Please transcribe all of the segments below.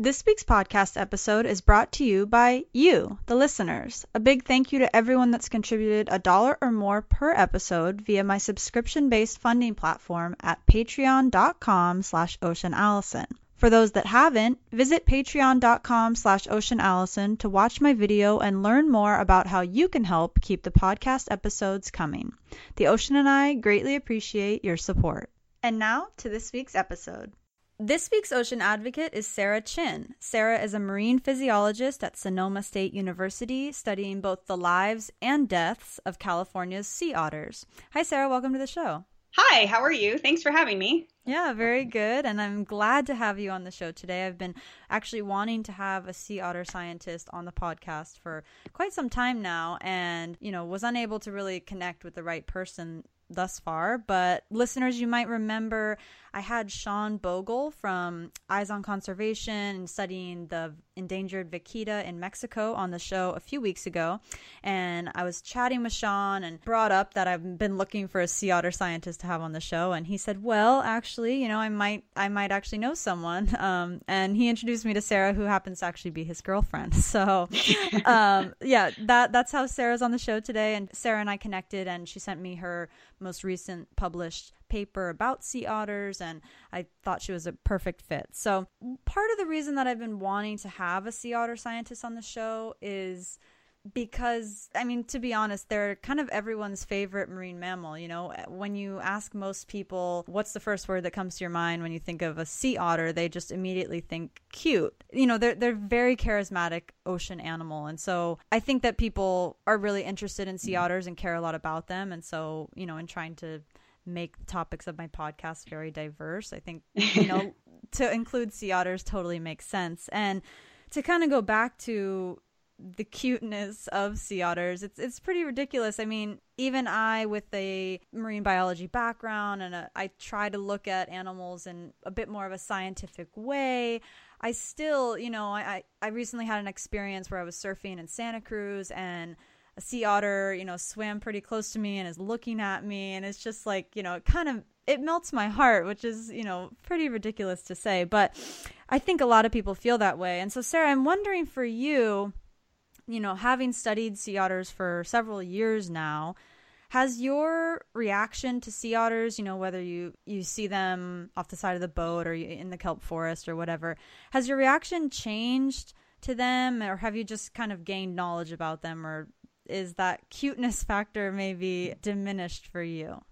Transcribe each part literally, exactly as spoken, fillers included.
This week's podcast episode is brought to you by you, the listeners. A big thank you to everyone that's contributed a dollar or more per episode via my subscription-based funding platform at patreon.com slash oceanallison. For those that haven't, visit patreon.com slash oceanallison to watch my video and learn more about how you can help keep the podcast episodes coming. The Ocean and I greatly appreciate your support. And now to this week's episode. This week's ocean advocate is Sarah Chin. Sarah is a marine physiologist at Sonoma State University studying both the lives and deaths of California's sea otters. Hi, Sarah. Welcome to the show. Hi, how are you? Thanks for having me. Yeah, very good. And I'm glad to have you on the show today. I've been actually wanting to have a sea otter scientist on the podcast for quite some time now and, you know, was unable to really connect with the right person thus far, but listeners, you might remember I had Sean Bogle from Eyes on Conservation and studying the endangered vaquita in Mexico on the show a few weeks ago, and I was chatting with Sean and brought up that I've been looking for a sea otter scientist to have on the show, and he said, well, actually, you know, I might I might actually know someone, um, and he introduced me to Sarah, who happens to actually be his girlfriend, so um, yeah, that that's how Sarah's on the show today, and Sarah and I connected, and she sent me her most recent published paper about sea otters, and I thought she was a perfect fit. So part of the reason that I've been wanting to have a sea otter scientist on the show is because, I mean, to be honest, they're kind of everyone's favorite marine mammal. You know, when you ask most people, what's the first word that comes to your mind when you think of a sea otter, they just immediately think cute. You know, they're they're very charismatic ocean animal. And so I think that people are really interested in sea otters and care a lot about them. And so, you know, in trying to make topics of my podcast very diverse, I think, you know, to include sea otters totally makes sense. And to kind of go back to the cuteness of sea otters, it's it's pretty ridiculous. I mean, even I, with a marine biology background, and a, I try to look at animals in a bit more of a scientific way, I still, you know, I, I recently had an experience where I was surfing in Santa Cruz, and a sea otter, you know, swam pretty close to me and is looking at me, and it's just like, you know, it kind of, it melts my heart, which is, you know, pretty ridiculous to say, but I think a lot of people feel that way. And so, Sarah, I'm wondering for you, you know, having studied sea otters for several years now, has your reaction to sea otters, you know, whether you, you see them off the side of the boat or in the kelp forest or whatever, has your reaction changed to them, or have you just kind of gained knowledge about them, or is that cuteness factor maybe diminished for you?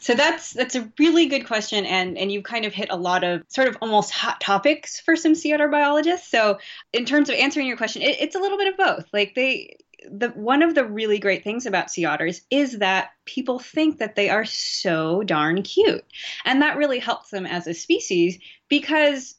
So that's that's a really good question, and, and you kind of hit a lot of sort of almost hot topics for some sea otter biologists. So in terms of answering your question, it, it's a little bit of both. Like they, the one of the really great things about sea otters is that people think that they are so darn cute, and that really helps them as a species because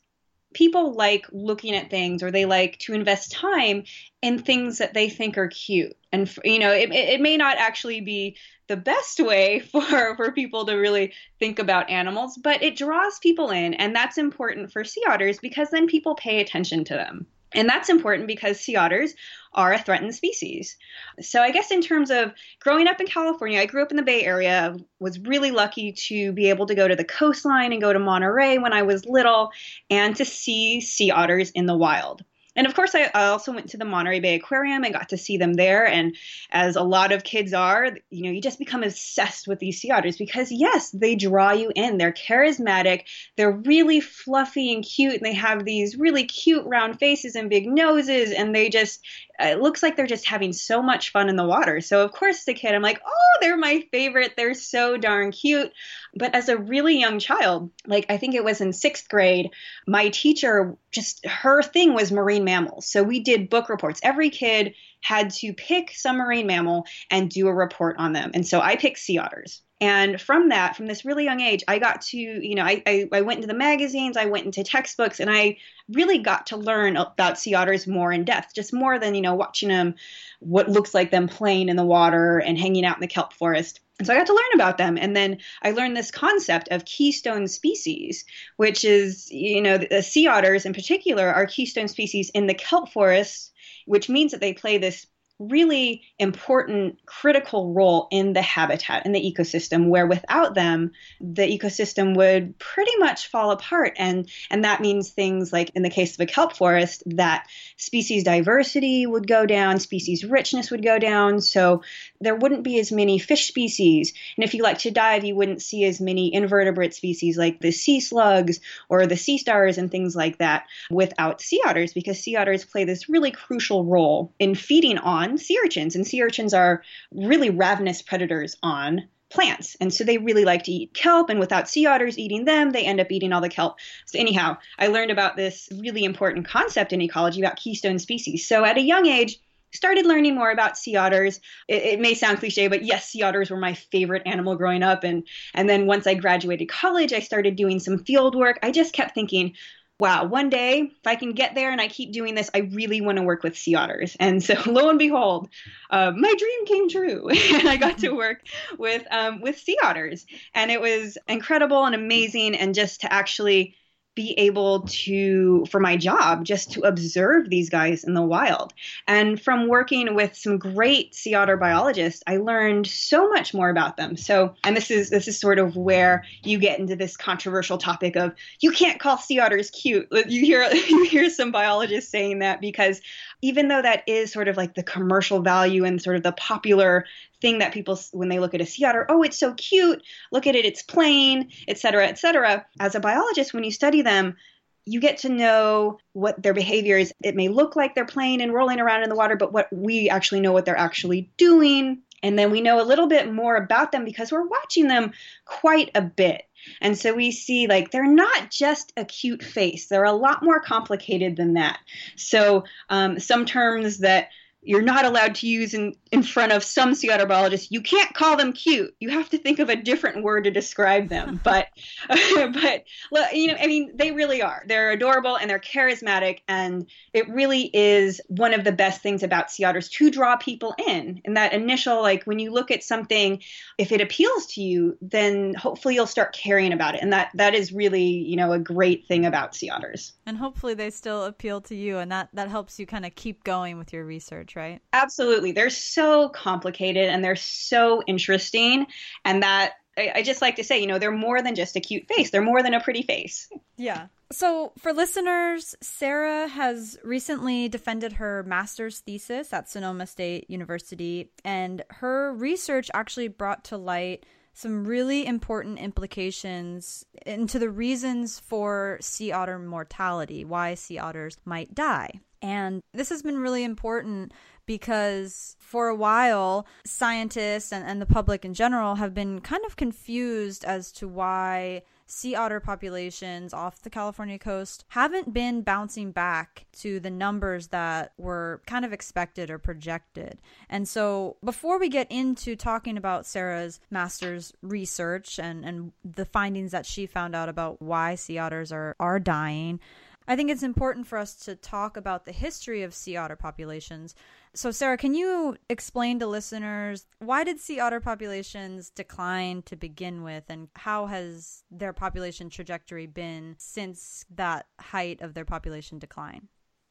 people like looking at things, or they like to invest time in things that they think are cute. And, you know, it, it may not actually be the best way for, for people to really think about animals, but it draws people in. And that's important for sea otters because then people pay attention to them. And that's important because sea otters are a threatened species. So I guess in terms of growing up in California, I grew up in the Bay Area, was really lucky to be able to go to the coastline and go to Monterey when I was little and to see sea otters in the wild. And of course, I, I also went to the Monterey Bay Aquarium and got to see them there. And as a lot of kids are, you know, you just become obsessed with these sea otters because, yes, they draw you in. They're charismatic. They're really fluffy and cute. And they have these really cute round faces and big noses. And they just, it looks like they're just having so much fun in the water. So, of course, as a kid, I'm like, oh, they're my favorite. They're so darn cute. But as a really young child, like I think it was in sixth grade, my teacher, just her thing was marine mammals. So we did book reports. Every kid had to pick some marine mammal and do a report on them. And so I picked sea otters. And from that, from this really young age, I got to, you know, I, I, I went into the magazines, I went into textbooks, and I really got to learn about sea otters more in depth, just more than, you know, watching them, what looks like them playing in the water and hanging out in the kelp forest. And so I got to learn about them. And then I learned this concept of keystone species, which is, you know, the sea otters in particular are keystone species in the kelp forest, which means that they play this really important, critical role in the habitat, in the ecosystem, where without them, the ecosystem would pretty much fall apart. And, and that means things like, in the case of a kelp forest, that species diversity would go down, species richness would go down, so there wouldn't be as many fish species. And if you like to dive, you wouldn't see as many invertebrate species like the sea slugs or the sea stars and things like that without sea otters, because sea otters play this really crucial role in feeding on sea urchins, and sea urchins are really ravenous predators on plants, and so they really like to eat kelp, and without sea otters eating them, they end up eating all the kelp. So anyhow, I learned about this really important concept in ecology about keystone species. So at a young age, started learning more about sea otters. It, it may sound cliche, but yes, sea otters were my favorite animal growing up, and and then once I graduated college, I started doing some field work. I just kept thinking, wow, one day, if I can get there and I keep doing this, I really want to work with sea otters. And so lo and behold, uh, my dream came true. And I got to work with um, with sea otters. And it was incredible and amazing. And just to actually be able to, for my job, just to observe these guys in the wild. And from working with some great sea otter biologists, I learned so much more about them. So, and this is this is sort of where you get into this controversial topic of, you can't call sea otters cute. You hear you hear some biologists saying that, because even though that is sort of like the commercial value and sort of the popular thing that people, when they look at a sea otter, oh, it's so cute, look at it, it's playing, et cetera, et cetera. As a biologist, when you study them, you get to know what their behavior is. It may look like they're playing and rolling around in the water, but what we actually know what they're actually doing. And then we know a little bit more about them because we're watching them quite a bit. And so we see, like, they're not just a cute face. They're a lot more complicated than that. So um, some terms that you're not allowed to use in, in front of some sea otter biologists, you can't call them cute. You have to think of a different word to describe them. But, but you know, I mean, they really are. They're adorable and they're charismatic. And it really is one of the best things about sea otters to draw people in. And that initial, like, when you look at something, if it appeals to you, then hopefully you'll start caring about it. And that, that is really, you know, a great thing about sea otters. And hopefully they still appeal to you. And that, that helps you kind of keep going with your research. Right? Absolutely. They're so complicated and they're so interesting. And that I, I just like to say, you know, they're more than just a cute face. They're more than a pretty face. Yeah. So for listeners, Sarah has recently defended her master's thesis at Sonoma State University, and her research actually brought to light some really important implications into the reasons for sea otter mortality, why sea otters might die. And this has been really important because for a while, scientists and, and the public in general have been kind of confused as to why sea otter populations off the California coast haven't been bouncing back to the numbers that were kind of expected or projected. And so before we get into talking about Sarah's master's research and, and the findings that she found out about why sea otters are, are dying, I think it's important for us to talk about the history of sea otter populations. So Sarah, can you explain to listeners, why did sea otter populations decline to begin with, and how has their population trajectory been since that height of their population decline?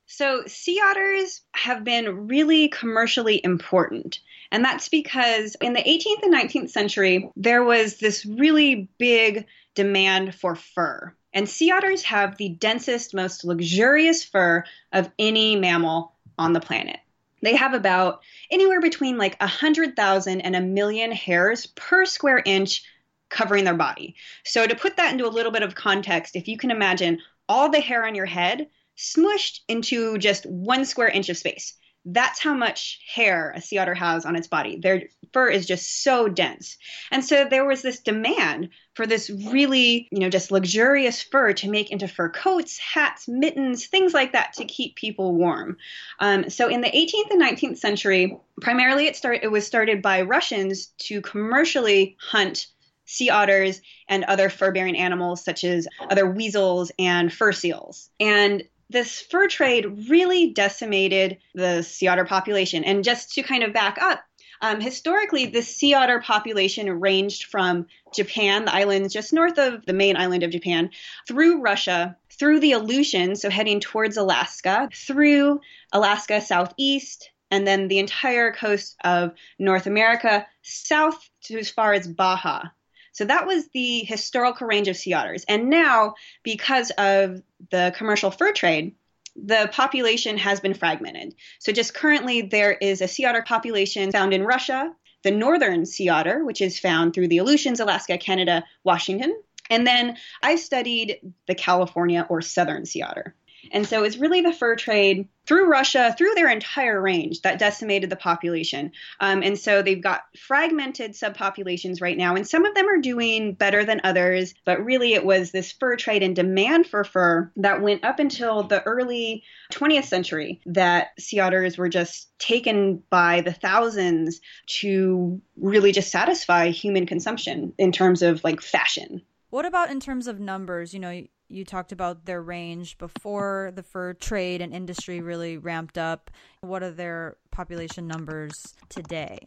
So sea otters have been really commercially important. And that's because in the eighteenth and nineteenth century, there was this really big demand for fur. And sea otters have the densest, most luxurious fur of any mammal on the planet. They have about anywhere between like one hundred thousand and a million hairs per square inch covering their body. So to put that into a little bit of context, if you can imagine all the hair on your head smushed into just one square inch of space. That's how much hair a sea otter has on its body. Their fur is just so dense. And so there was this demand for this really, you know, just luxurious fur to make into fur coats, hats, mittens, things like that to keep people warm. Um, so in the eighteenth and nineteenth century, primarily it, start, it was started by Russians to commercially hunt sea otters and other fur-bearing animals such as other weasels and fur seals. And this fur trade really decimated the sea otter population. And just to kind of back up, Um, historically, the sea otter population ranged from Japan, the islands just north of the main island of Japan, through Russia, through the Aleutians, so heading towards Alaska, through Alaska southeast, and then the entire coast of North America, south to as far as Baja. So that was the historical range of sea otters. And now, because of the commercial fur trade, the population has been fragmented. So just currently there is a sea otter population found in Russia, the northern sea otter, which is found through the Aleutians, Alaska, Canada, Washington. And then I studied the California or southern sea otter. And so it's really the fur trade through Russia, through their entire range, that decimated the population. Um, and so they've got fragmented subpopulations right now, and some of them are doing better than others. But really, it was this fur trade and demand for fur that went up until the early twentieth century that sea otters were just taken by the thousands to really just satisfy human consumption in terms of like fashion. What about in terms of numbers? You know, you talked about their range before the fur trade and industry really ramped up. What are their population numbers today?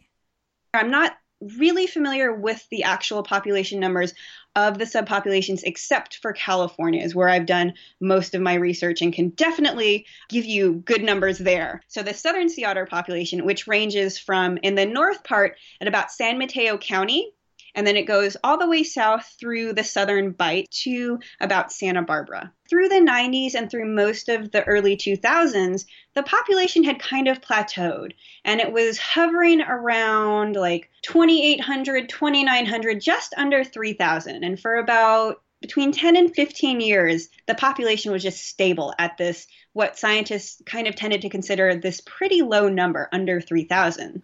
I'm not really familiar with the actual population numbers of the subpopulations, except for California is where I've done most of my research and can definitely give you good numbers there. So the southern sea otter population, which ranges from in the north part at about San Mateo County, and then it goes all the way south through the southern bight to about Santa Barbara. Through the nineties and through most of the early two thousands, the population had kind of plateaued. And it was hovering around like twenty-eight hundred, twenty-nine hundred, just under three thousand. And for about between ten and fifteen years, the population was just stable at this, what scientists kind of tended to consider this pretty low number, under three thousand.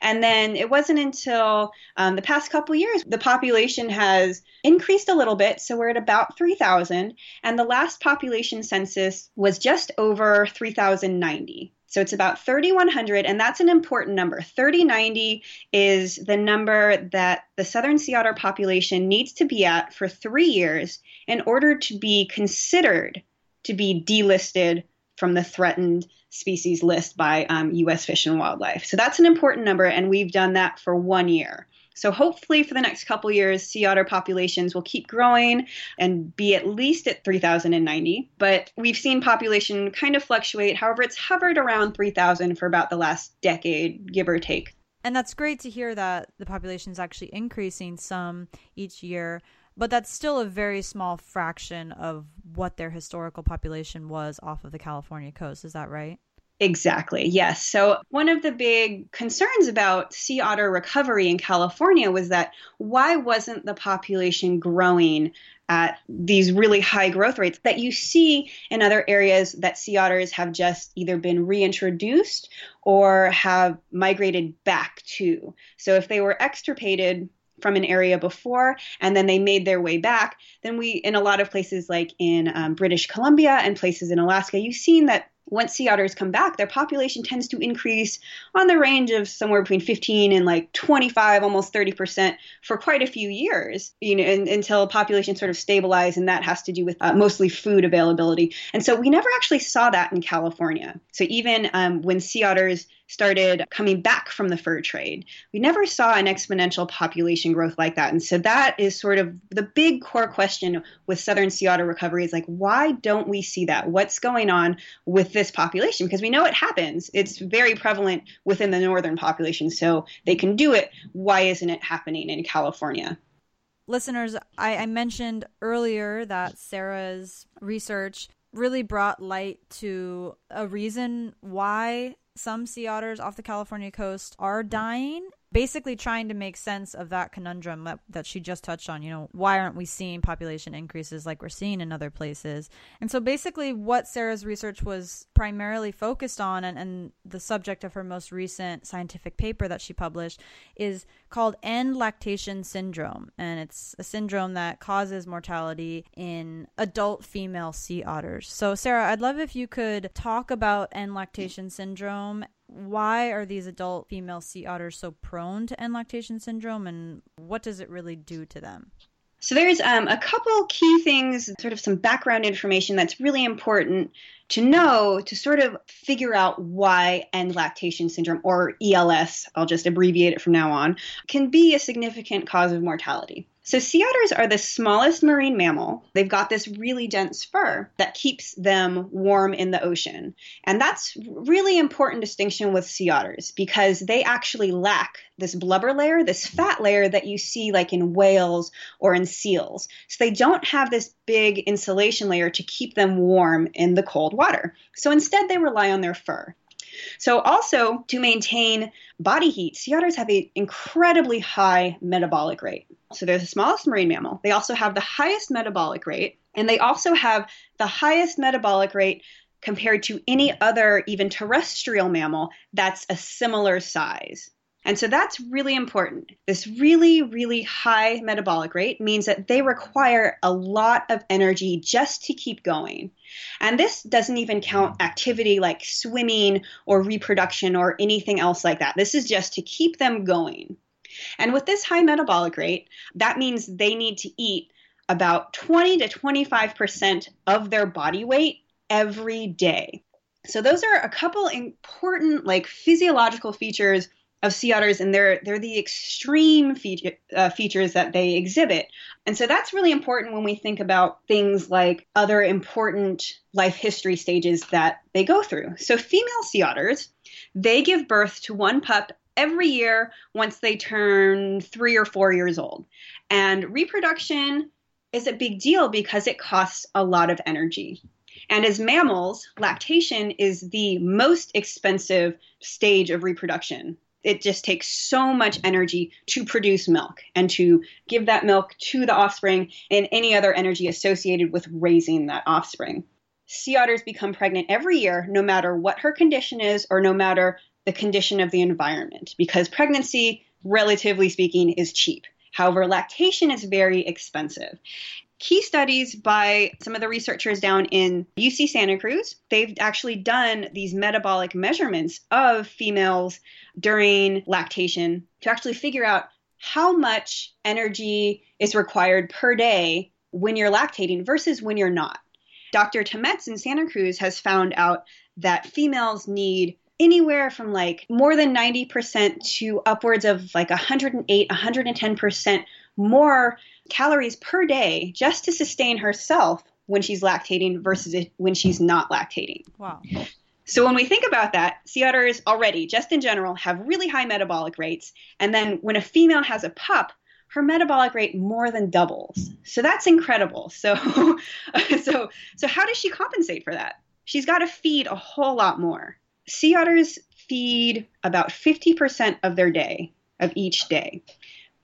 And then it wasn't until um, the past couple years, the population has increased a little bit. So we're at about three thousand. And the last population census was just over three thousand ninety. So it's about thirty-one hundred. And that's an important number. thirty ninety is the number that the southern sea otter population needs to be at for three years in order to be considered to be delisted from the threatened species list by um, U S Fish and Wildlife. So that's an important number, and we've done that for one year. So hopefully for the next couple years, sea otter populations will keep growing and be at least at three thousand ninety. But we've seen population kind of fluctuate. However, it's hovered around three thousand for about the last decade, give or take. And that's great to hear that the population is actually increasing some each year. But that's still a very small fraction of what their historical population was off of the California coast. Is that right? Exactly. Yes. So one of the big concerns about sea otter recovery in California was that why wasn't the population growing at these really high growth rates that you see in other areas that sea otters have just either been reintroduced or have migrated back to? So if they were extirpated from an area before, and then they made their way back, then we, in a lot of places like in um, British Columbia and places in Alaska, you've seen that once sea otters come back, their population tends to increase on the range of somewhere between fifteen and like twenty-five, almost thirty percent for quite a few years, you know, and, until population sort of stabilize. And that has to do with uh, mostly food availability. And so we never actually saw that in California. So even um, when sea otters started coming back from the fur trade, we never saw an exponential population growth like that. And so that is sort of the big core question with southern sea otter recovery is like, why don't we see that? What's going on with this population? Because we know it happens. It's very prevalent within the northern population. So they can do it. Why isn't it happening in California? Listeners, I, I mentioned earlier that Sarah's research really brought light to a reason why some sea otters off the California coast are dying, basically trying to make sense of that conundrum that, that she just touched on. You know, why aren't we seeing population increases like we're seeing in other places? And so basically what Sarah's research was primarily focused on, and, and the subject of her most recent scientific paper that she published, is called end-lactation syndrome. And it's a syndrome that causes mortality in adult female sea otters. So Sarah, I'd love if you could talk about end-lactation syndrome, Why are these adult female sea otters so prone to end-lactation syndrome, and what does it really do to them? So there's um, a couple key things, sort of some background information that's really important to know to sort of figure out why end-lactation syndrome, or E L S, I'll just abbreviate it from now on, can be a significant cause of mortality. So sea otters are the smallest marine mammal. They've got this really dense fur that keeps them warm in the ocean. And that's really important distinction with sea otters, because they actually lack this blubber layer, this fat layer that you see like in whales or in seals. So they don't have this big insulation layer to keep them warm in the cold water. So instead they rely on their fur. So also to maintain body heat, sea otters have an incredibly high metabolic rate. So they're the smallest marine mammal. They also have the highest metabolic rate, and they also have the highest metabolic rate compared to any other even terrestrial mammal that's a similar size. And so that's really important. This really, really high metabolic rate means that they require a lot of energy just to keep going. And this doesn't even count activity like swimming or reproduction or anything else like that. This is just to keep them going. And with this high metabolic rate, that means they need to eat about twenty to twenty-five percent of their body weight every day. So those are a couple important like physiological features of sea otters, and they're they're the extreme feature, uh, features that they exhibit. And so that's really important when we think about things like other important life history stages that they go through. So female sea otters, they give birth to one pup every year once they turn three or four years old. And reproduction is a big deal because it costs a lot of energy. And as mammals, lactation is the most expensive stage of reproduction. It just takes so much energy to produce milk and to give that milk to the offspring and any other energy associated with raising that offspring. Sea otters become pregnant every year, no matter what her condition is or no matter the condition of the environment, because pregnancy, relatively speaking, is cheap. However, lactation is very expensive. Key studies by some of the researchers down in U C Santa Cruz, they've actually done these metabolic measurements of females during lactation to actually figure out how much energy is required per day when you're lactating versus when you're not. Doctor Temetz in Santa Cruz has found out that females need anywhere from like more than ninety percent to upwards of like one hundred eight, one hundred ten percent more calories per day just to sustain herself when she's lactating versus when she's not lactating. Wow. So when we think about that, sea otters already, just in general, have really high metabolic rates. And then when a female has a pup, her metabolic rate more than doubles. So that's incredible. So, so, so how does she compensate for that? She's got to feed a whole lot more. Sea otters feed about fifty percent of their day, of each day.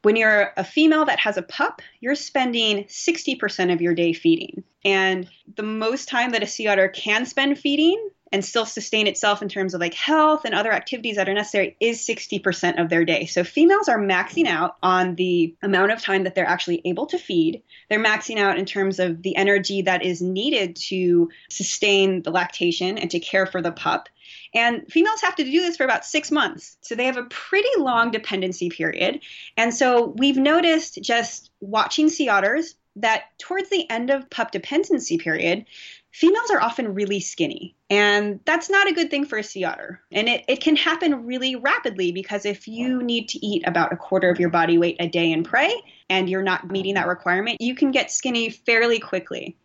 When you're a female that has a pup, you're spending sixty percent of your day feeding. And the most time that a sea otter can spend feeding and still sustain itself in terms of like health and other activities that are necessary is sixty percent of their day. So females are maxing out on the amount of time that they're actually able to feed. They're maxing out in terms of the energy that is needed to sustain the lactation and to care for the pup. And females have to do this for about six months. So they have a pretty long dependency period. And so we've noticed just watching sea otters that towards the end of pup dependency period, females are often really skinny. And that's not a good thing for a sea otter. And it, it can happen really rapidly, because if you need to eat about a quarter of your body weight a day in prey and you're not meeting that requirement, you can get skinny fairly quickly.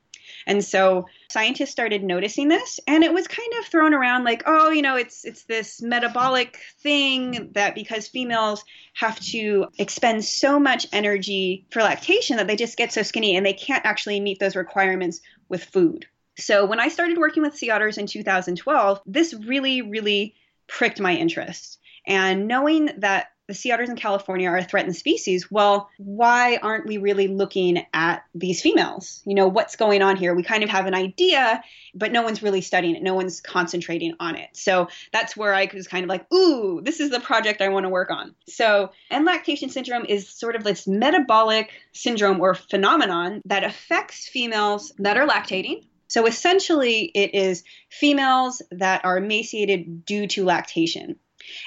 And so scientists started noticing this, and it was kind of thrown around like, oh, you know, it's it's this metabolic thing that because females have to expend so much energy for lactation that they just get so skinny and they can't actually meet those requirements with food. So when I started working with sea otters in two thousand twelve, this really, really pricked my interest. And knowing that the sea otters in California are a threatened species, well, why aren't we really looking at these females? You know, what's going on here? We kind of have an idea, but no one's really studying it. No one's concentrating on it. So that's where I was kind of like, ooh, this is the project I want to work on. So end-lactation syndrome is sort of this metabolic syndrome or phenomenon that affects females that are lactating. So essentially, it is females that are emaciated due to lactation.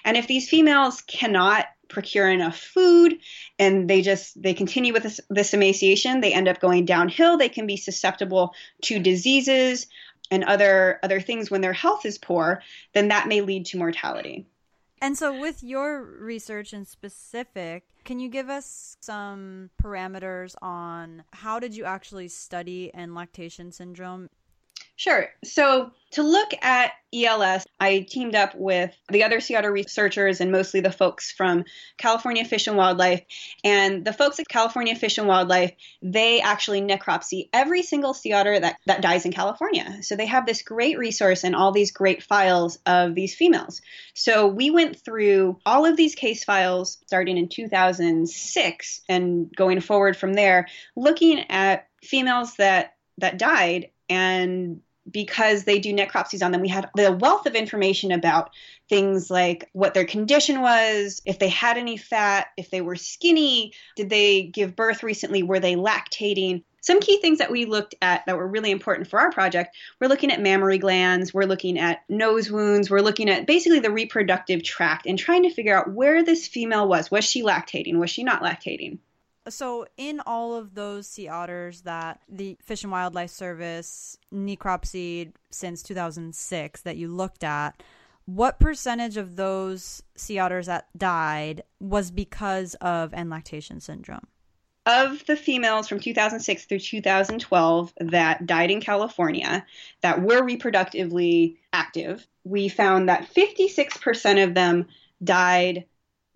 And if these females cannot procure enough food and they just they continue with this, this emaciation, they end up going downhill. They can be susceptible to diseases and other other things when their health is poor, then that may lead to mortality. And so with your research in specific, can you give us some parameters on how did you actually study end-lactation syndrome? Sure. So to look at E L S, I teamed up with the other Seattle researchers and mostly the folks from California Fish and Wildlife. And the folks at California Fish and Wildlife, they actually necropsy every single sea otter that, that dies in California. So they have this great resource and all these great files of these females. So we went through all of these case files starting in two thousand six and going forward from there, looking at females that, that died. And because they do necropsies on them, we had the wealth of information about things like what their condition was, if they had any fat, if they were skinny, did they give birth recently, were they lactating? Some key things that we looked at that were really important for our project, we're looking at mammary glands, we're looking at nose wounds, we're looking at basically the reproductive tract and trying to figure out where this female was. Was she lactating? Was she not lactating? So in all of those sea otters that the Fish and Wildlife Service necropsied since two thousand six that you looked at, what percentage of those sea otters that died was because of end-lactation syndrome? Of the females from two thousand six through two thousand twelve that died in California that were reproductively active, we found that fifty-six percent of them died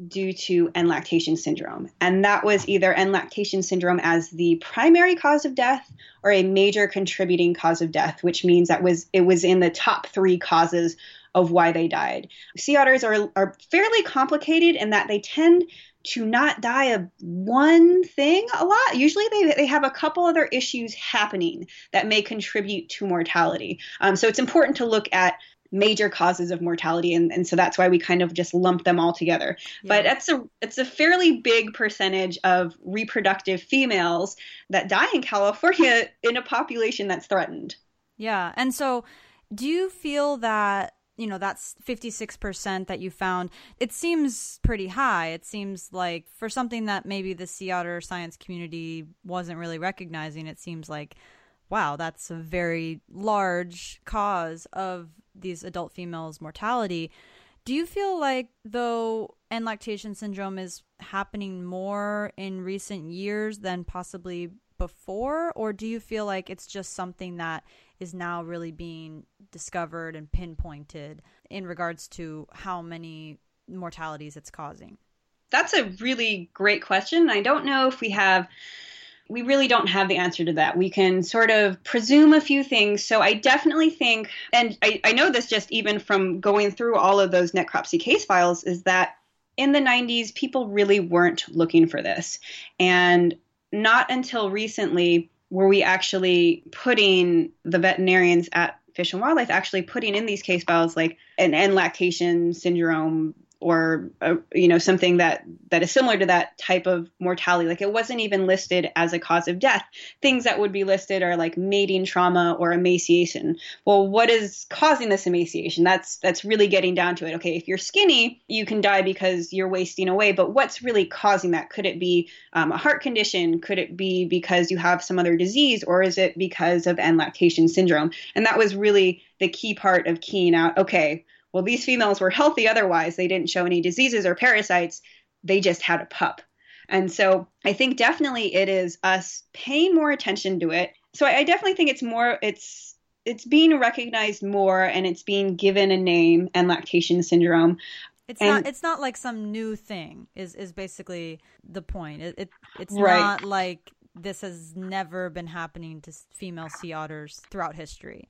due to end-lactation syndrome. And that was either end-lactation syndrome as the primary cause of death or a major contributing cause of death, which means that was it was in the top three causes of why they died. Sea otters are, are fairly complicated in that they tend to not die of one thing a lot. Usually they, they have a couple other issues happening that may contribute to mortality. Um, so it's important to look at major causes of mortality. And, and so that's why we kind of just lump them all together. Yeah. But that's a, it's a fairly big percentage of reproductive females that die in California in a population that's threatened. Yeah. And so do you feel that, you know, that's fifty-six percent that you found, it seems pretty high. It seems like for something that maybe the sea otter science community wasn't really recognizing, it seems like, wow, that's a very large cause of these adult females' mortality. Do you feel like, though, end-lactation syndrome is happening more in recent years than possibly before? Or do you feel like it's just something that is now really being discovered and pinpointed in regards to how many mortalities it's causing? That's a really great question. I don't know if we have... We really don't have the answer to that. We can sort of presume a few things. So I definitely think, and I, I know this just even from going through all of those necropsy case files, is that in the nineties, people really weren't looking for this. And not until recently were we actually putting the veterinarians at Fish and Wildlife actually putting in these case files like an end-lactation syndrome or, uh, you know, something that, that is similar to that type of mortality. Like it wasn't even listed as a cause of death. Things that would be listed are like mating trauma or emaciation. Well, what is causing this emaciation? That's, that's really getting down to it. Okay, if you're skinny, you can die because you're wasting away, but what's really causing that? Could it be um, a heart condition? Could it be because you have some other disease, or is it because of end-lactation syndrome? And that was really the key part of keying out, okay, well, these females were healthy otherwise. They didn't show any diseases or parasites. They just had a pup. And so I think definitely it is us paying more attention to it. So I definitely think it's more, it's it's being recognized more and it's being given a name, and lactation syndrome. It's and, not it's not like some new thing is, is basically the point. It, it It's right. Not like this has never been happening to female sea otters throughout history.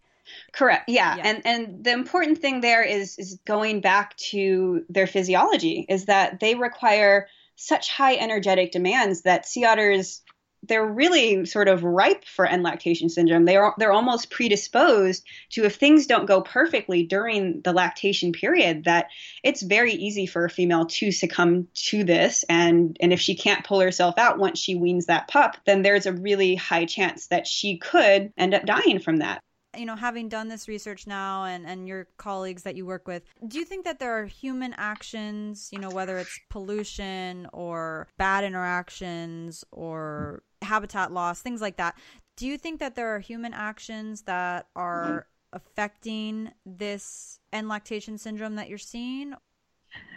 Correct. Yeah. yeah. And and the important thing there is is going back to their physiology, is that they require such high energetic demands that sea otters, they're really sort of ripe for end-lactation syndrome. They are, they're almost predisposed to, if things don't go perfectly during the lactation period, that it's very easy for a female to succumb to this. And, and if she can't pull herself out once she weans that pup, then there's a really high chance that she could end up dying from that. you know, having done this research now and, and your colleagues that you work with, do you think that there are human actions, you know, whether it's pollution or bad interactions or habitat loss, things like that, do you think that there are human actions that are mm-hmm. affecting this end lactation syndrome that you're seeing?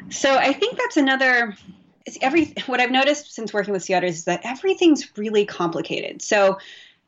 So I think that's another... It's every, what I've noticed since working with sea otters is that everything's really complicated. So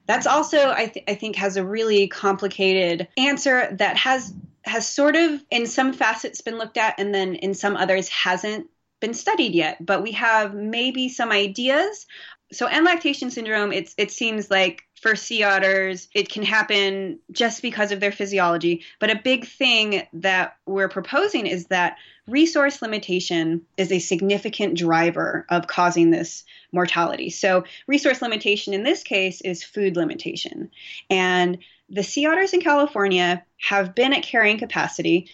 that's also, I, th- I think, has a really complicated answer that has has sort of in some facets been looked at and then in some others hasn't been studied yet. But we have maybe some ideas. So end lactation syndrome, it's, it seems like for sea otters, it can happen just because of their physiology. But a big thing that we're proposing is that resource limitation is a significant driver of causing this mortality. So resource limitation in this case is food limitation. And the sea otters in California have been at carrying capacity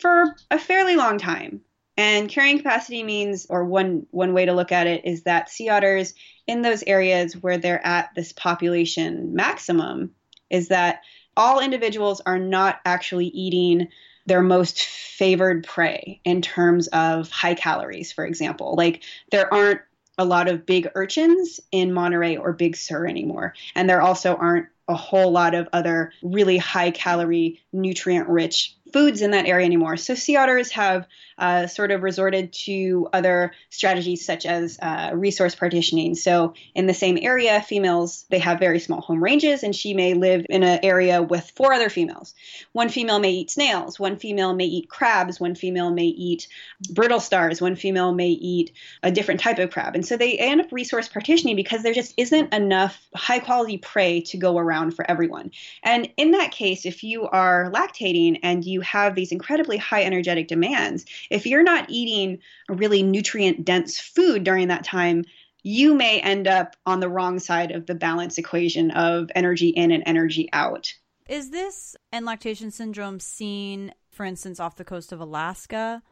for a fairly long time. And carrying capacity means, or one, one way to look at it is that sea otters in those areas where they're at this population maximum is that all individuals are not actually eating their most favored prey in terms of high calories, for example. Like there aren't a lot of big urchins in Monterey or Big Sur anymore. And there also aren't a whole lot of other really high calorie, nutrient rich foods in that area anymore. So sea otters have uh, sort of resorted to other strategies such as uh, resource partitioning. So in the same area, females, they have very small home ranges, and she may live in an area with four other females. One female may eat snails. One female may eat crabs. One female may eat brittle stars. One female may eat a different type of crab. And so they end up resource partitioning because there just isn't enough high quality prey to go around for everyone. And in that case, if you are lactating and you have these incredibly high energetic demands, if you're not eating really nutrient dense food during that time, you may end up on the wrong side of the balance equation of energy in and energy out. Is this end lactation syndrome seen, for instance, off the coast of Alaska?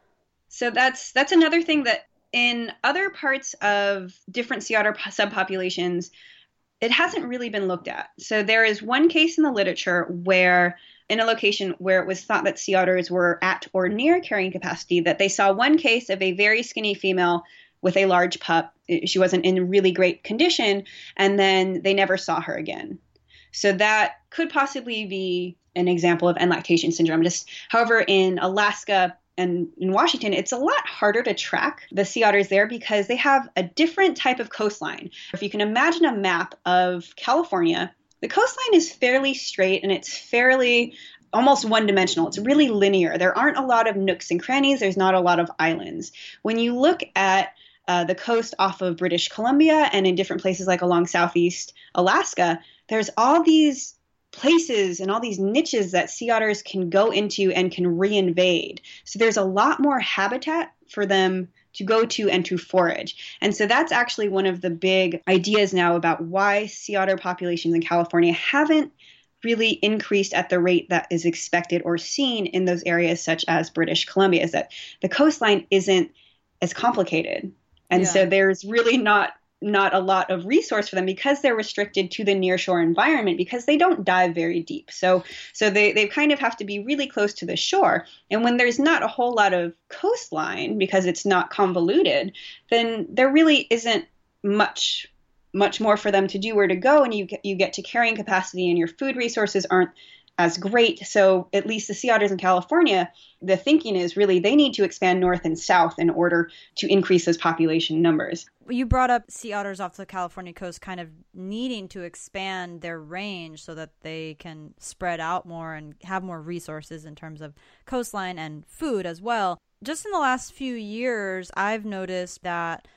So that's that's another thing that in other parts of different sea otter subpopulations, it hasn't really been looked at. So there is one case in the literature where in a location where it was thought that sea otters were at or near carrying capacity, that they saw one case of a very skinny female with a large pup. She wasn't in really great condition, and then they never saw her again. So that could possibly be an example of end lactation syndrome. Just, however, in Alaska and in Washington, it's a lot harder to track the sea otters there because they have a different type of coastline. If you can imagine a map of California, the coastline is fairly straight and it's fairly almost one-dimensional. It's really linear. There aren't a lot of nooks and crannies. There's not a lot of islands. When you look at uh, the coast off of British Columbia and in different places like along southeast Alaska, there's all these places and all these niches that sea otters can go into and can reinvade. So there's a lot more habitat for them to go to and to forage. And so that's actually one of the big ideas now about why sea otter populations in California haven't really increased at the rate that is expected or seen in those areas such as British Columbia, is that the coastline isn't as complicated. And yeah. so there's really not not a lot of resource for them because they're restricted to the nearshore environment because they don't dive very deep. So so they, they kind of have to be really close to the shore. And when there's not a whole lot of coastline because it's not convoluted, then there really isn't much much more for them to do or to go. And you get, you get to carrying capacity and your food resources aren't as great. So at least the sea otters in California, the thinking is really they need to expand north and south in order to increase those population numbers. You brought up sea otters off the California coast kind of needing to expand their range so that they can spread out more and have more resources in terms of coastline and food as well. Just in the last few years, I've noticed that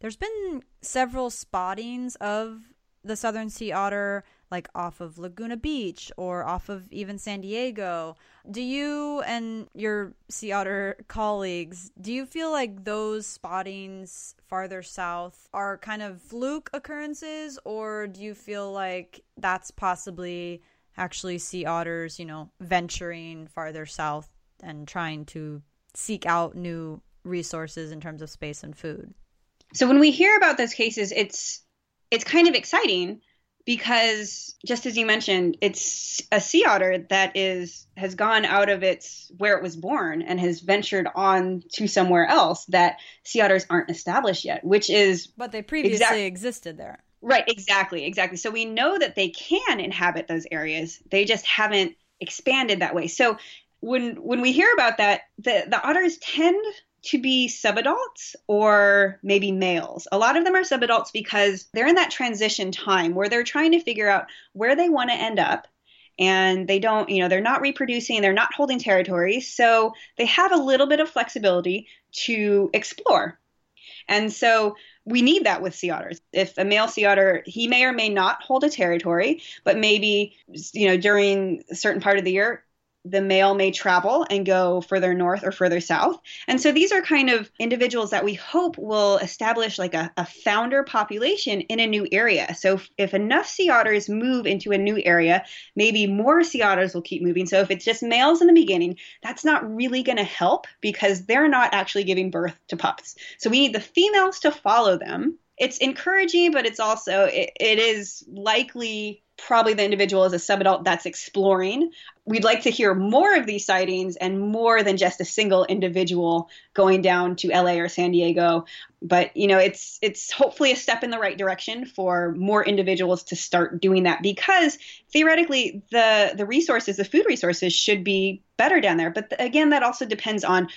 there's been several spottings of the southern sea otter, like off of Laguna Beach or off of even San Diego. Do you and your sea otter colleagues, do you feel like those spottings farther south are kind of fluke occurrences, or do you feel like that's possibly actually sea otters, you know, venturing farther south and trying to seek out new resources in terms of space and food? So when we hear about those cases, it's it's kind of exciting because just as you mentioned, it's a sea otter that is has gone out of its where it was born and has ventured on to somewhere else that sea otters aren't established yet, which is but they previously exact- existed there. Right, exactly, exactly. So we know that they can inhabit those areas. They just haven't expanded that way. So when when we hear about that, the, the otters tend to be subadults or maybe males. A lot of them are subadults because they're in that transition time where they're trying to figure out where they want to end up. And they don't, you know, they're not reproducing, they're not holding territory. So they have a little bit of flexibility to explore. And so we need that with sea otters. If a male sea otter, he may or may not hold a territory, but maybe, you know, during a certain part of the year, the male may travel and go further north or further south. And so these are kind of individuals that we hope will establish like a, a founder population in a new area. So if, if enough sea otters move into a new area, maybe more sea otters will keep moving. So if it's just males in the beginning, that's not really going to help because they're not actually giving birth to pups. So we need the females to follow them. It's encouraging, but it's also, it, it is likely probably the individual is a subadult that's exploring. We'd like to hear more of these sightings and more than just a single individual going down to L A or San Diego. But, you know, it's it's hopefully a step in the right direction for more individuals to start doing that because theoretically the, the resources, the food resources should be better down there. But again, that also depends on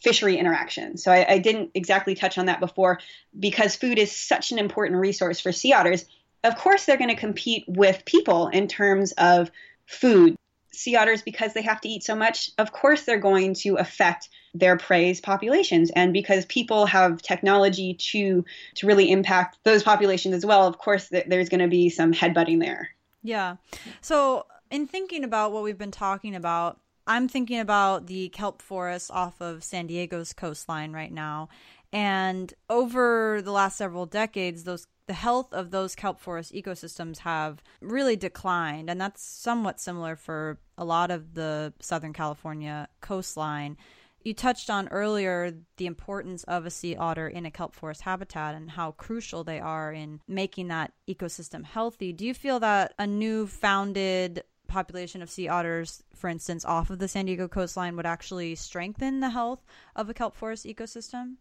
fishery interaction. So I, I didn't exactly touch on that before because food is such an important resource for sea otters. Of course, they're going to compete with people in terms of food. Sea otters, because they have to eat so much, of course, they're going to affect their prey's populations. And because people have technology to to really impact those populations as well, of course, th- there's going to be some headbutting there. Yeah. So in thinking about what we've been talking about, I'm thinking about the kelp forest off of San Diego's coastline right now. And over the last several decades, those the health of those kelp forest ecosystems have really declined. And that's somewhat similar for a lot of the Southern California coastline. You touched on earlier the importance of a sea otter in a kelp forest habitat and how crucial they are in making that ecosystem healthy. Do you feel that a new founded population of sea otters, for instance, off of the San Diego coastline would actually strengthen the health of a kelp forest ecosystem?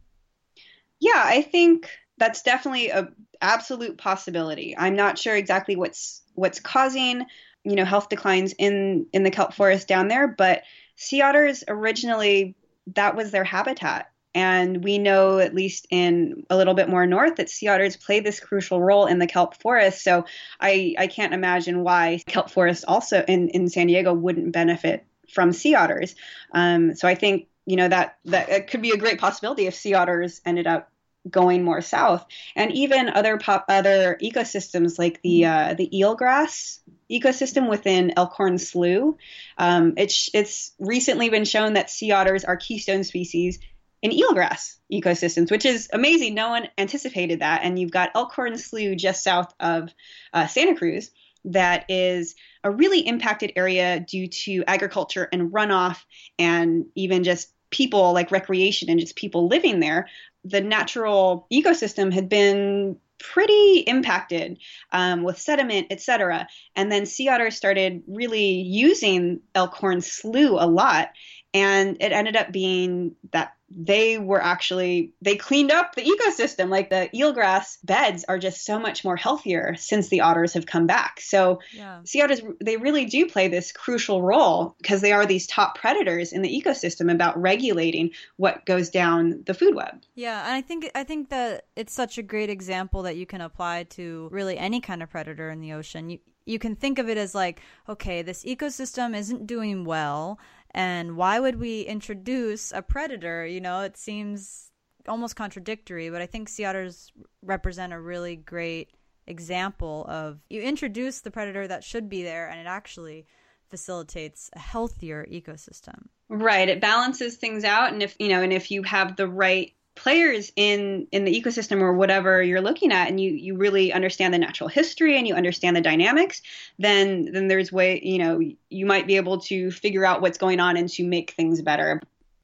Yeah, I think that's definitely an absolute possibility. I'm not sure exactly what's what's causing, you know, health declines in, in the kelp forest down there, but sea otters originally, that was their habitat. And we know, at least in a little bit more north, that sea otters play this crucial role in the kelp forest. So I, I can't imagine why kelp forest also in, in San Diego wouldn't benefit from sea otters. Um, so I think, you know, that, that it could be a great possibility if sea otters ended up going more south. And even other pop, other ecosystems like the uh, the eelgrass ecosystem within Elkhorn Slough, um, it's it's recently been shown that sea otters are keystone species in eelgrass ecosystems, which is amazing. No one anticipated that. And you've got Elkhorn Slough just south of uh, Santa Cruz that is a really impacted area due to agriculture and runoff and even just people like recreation and just people living there. The natural ecosystem had been pretty impacted um, with sediment, et cetera. And then sea otters started really using Elkhorn Slough a lot. And it ended up being that they were actually, they cleaned up the ecosystem. Like the eelgrass beds are just so much more healthier since the otters have come back. So yeah. Sea otters, they really do play this crucial role because they are these top predators in the ecosystem about regulating what goes down the food web. Yeah. And I think, I think that it's such a great example that you can apply to really any kind of predator in the ocean. You, you can think of it as like, okay, this ecosystem isn't doing well. And why would we introduce a predator? You know, it seems almost contradictory, but I think sea otters represent a really great example of you introduce the predator that should be there and it actually facilitates a healthier ecosystem. Right. It balances things out. And if, you know, and if you have the right players in, in the ecosystem or whatever you're looking at, and you, you really understand the natural history and you understand the dynamics, then, then there's way, you know, you might be able to figure out what's going on and to make things better.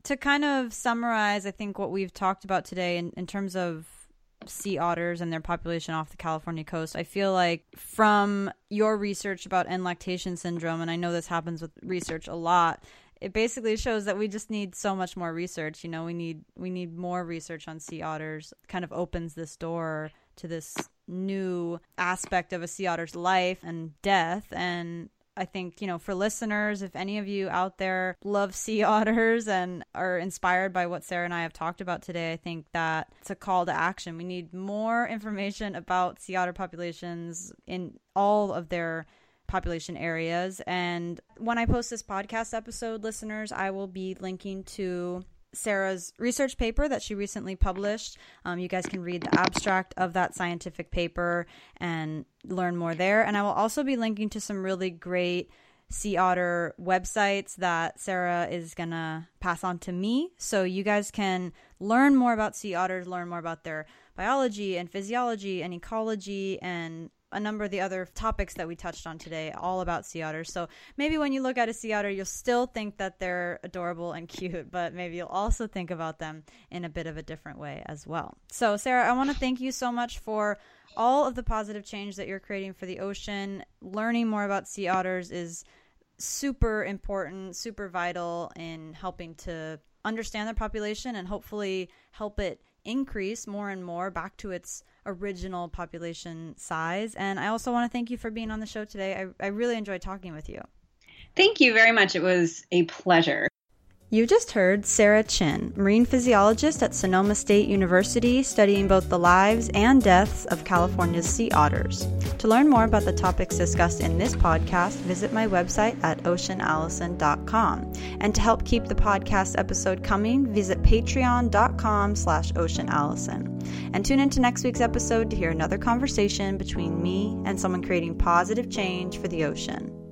To kind of summarize, I think what we've talked about today in, in terms of sea otters and their population off the California coast. I feel like from your research about end-lactation syndrome, and I know this happens with research a lot, it basically shows that we just need so much more research. You know, we need we need more research on sea otters. It kind of opens this door to this new aspect of a sea otter's life and death. And I think, you know, for listeners, if any of you out there love sea otters and are inspired by what Sarah and I have talked about today, I think that it's a call to action. We need more information about sea otter populations in all of their population areas. And when I post this podcast episode, listeners, I will be linking to Sarah's research paper that she recently published. Um, you guys can read the abstract of that scientific paper and learn more there. And I will also be linking to some really great sea otter websites that Sarah is going to pass on to me. So you guys can learn more about sea otters, learn more about their biology and physiology and ecology and a number of the other topics that we touched on today, all about sea otters. So maybe when you look at a sea otter, you'll still think that they're adorable and cute, but maybe you'll also think about them in a bit of a different way as well. So Sarah, I want to thank you so much for all of the positive change that you're creating for the ocean. Learning more about sea otters is super important, super vital in helping to understand their population and hopefully help it increase more and more back to its original population size. And I also want to thank you for being on the show today. I, I really enjoyed talking with you. Thank you very much. It was a pleasure. You just heard Sarah Chin, marine physiologist at Sonoma State University, studying both the lives and deaths of California's sea otters. To learn more about the topics discussed in this podcast, visit my website at ocean allison dot com. And to help keep the podcast episode coming, visit patreon dot com slash ocean allison. And tune into next week's episode to hear another conversation between me and someone creating positive change for the ocean.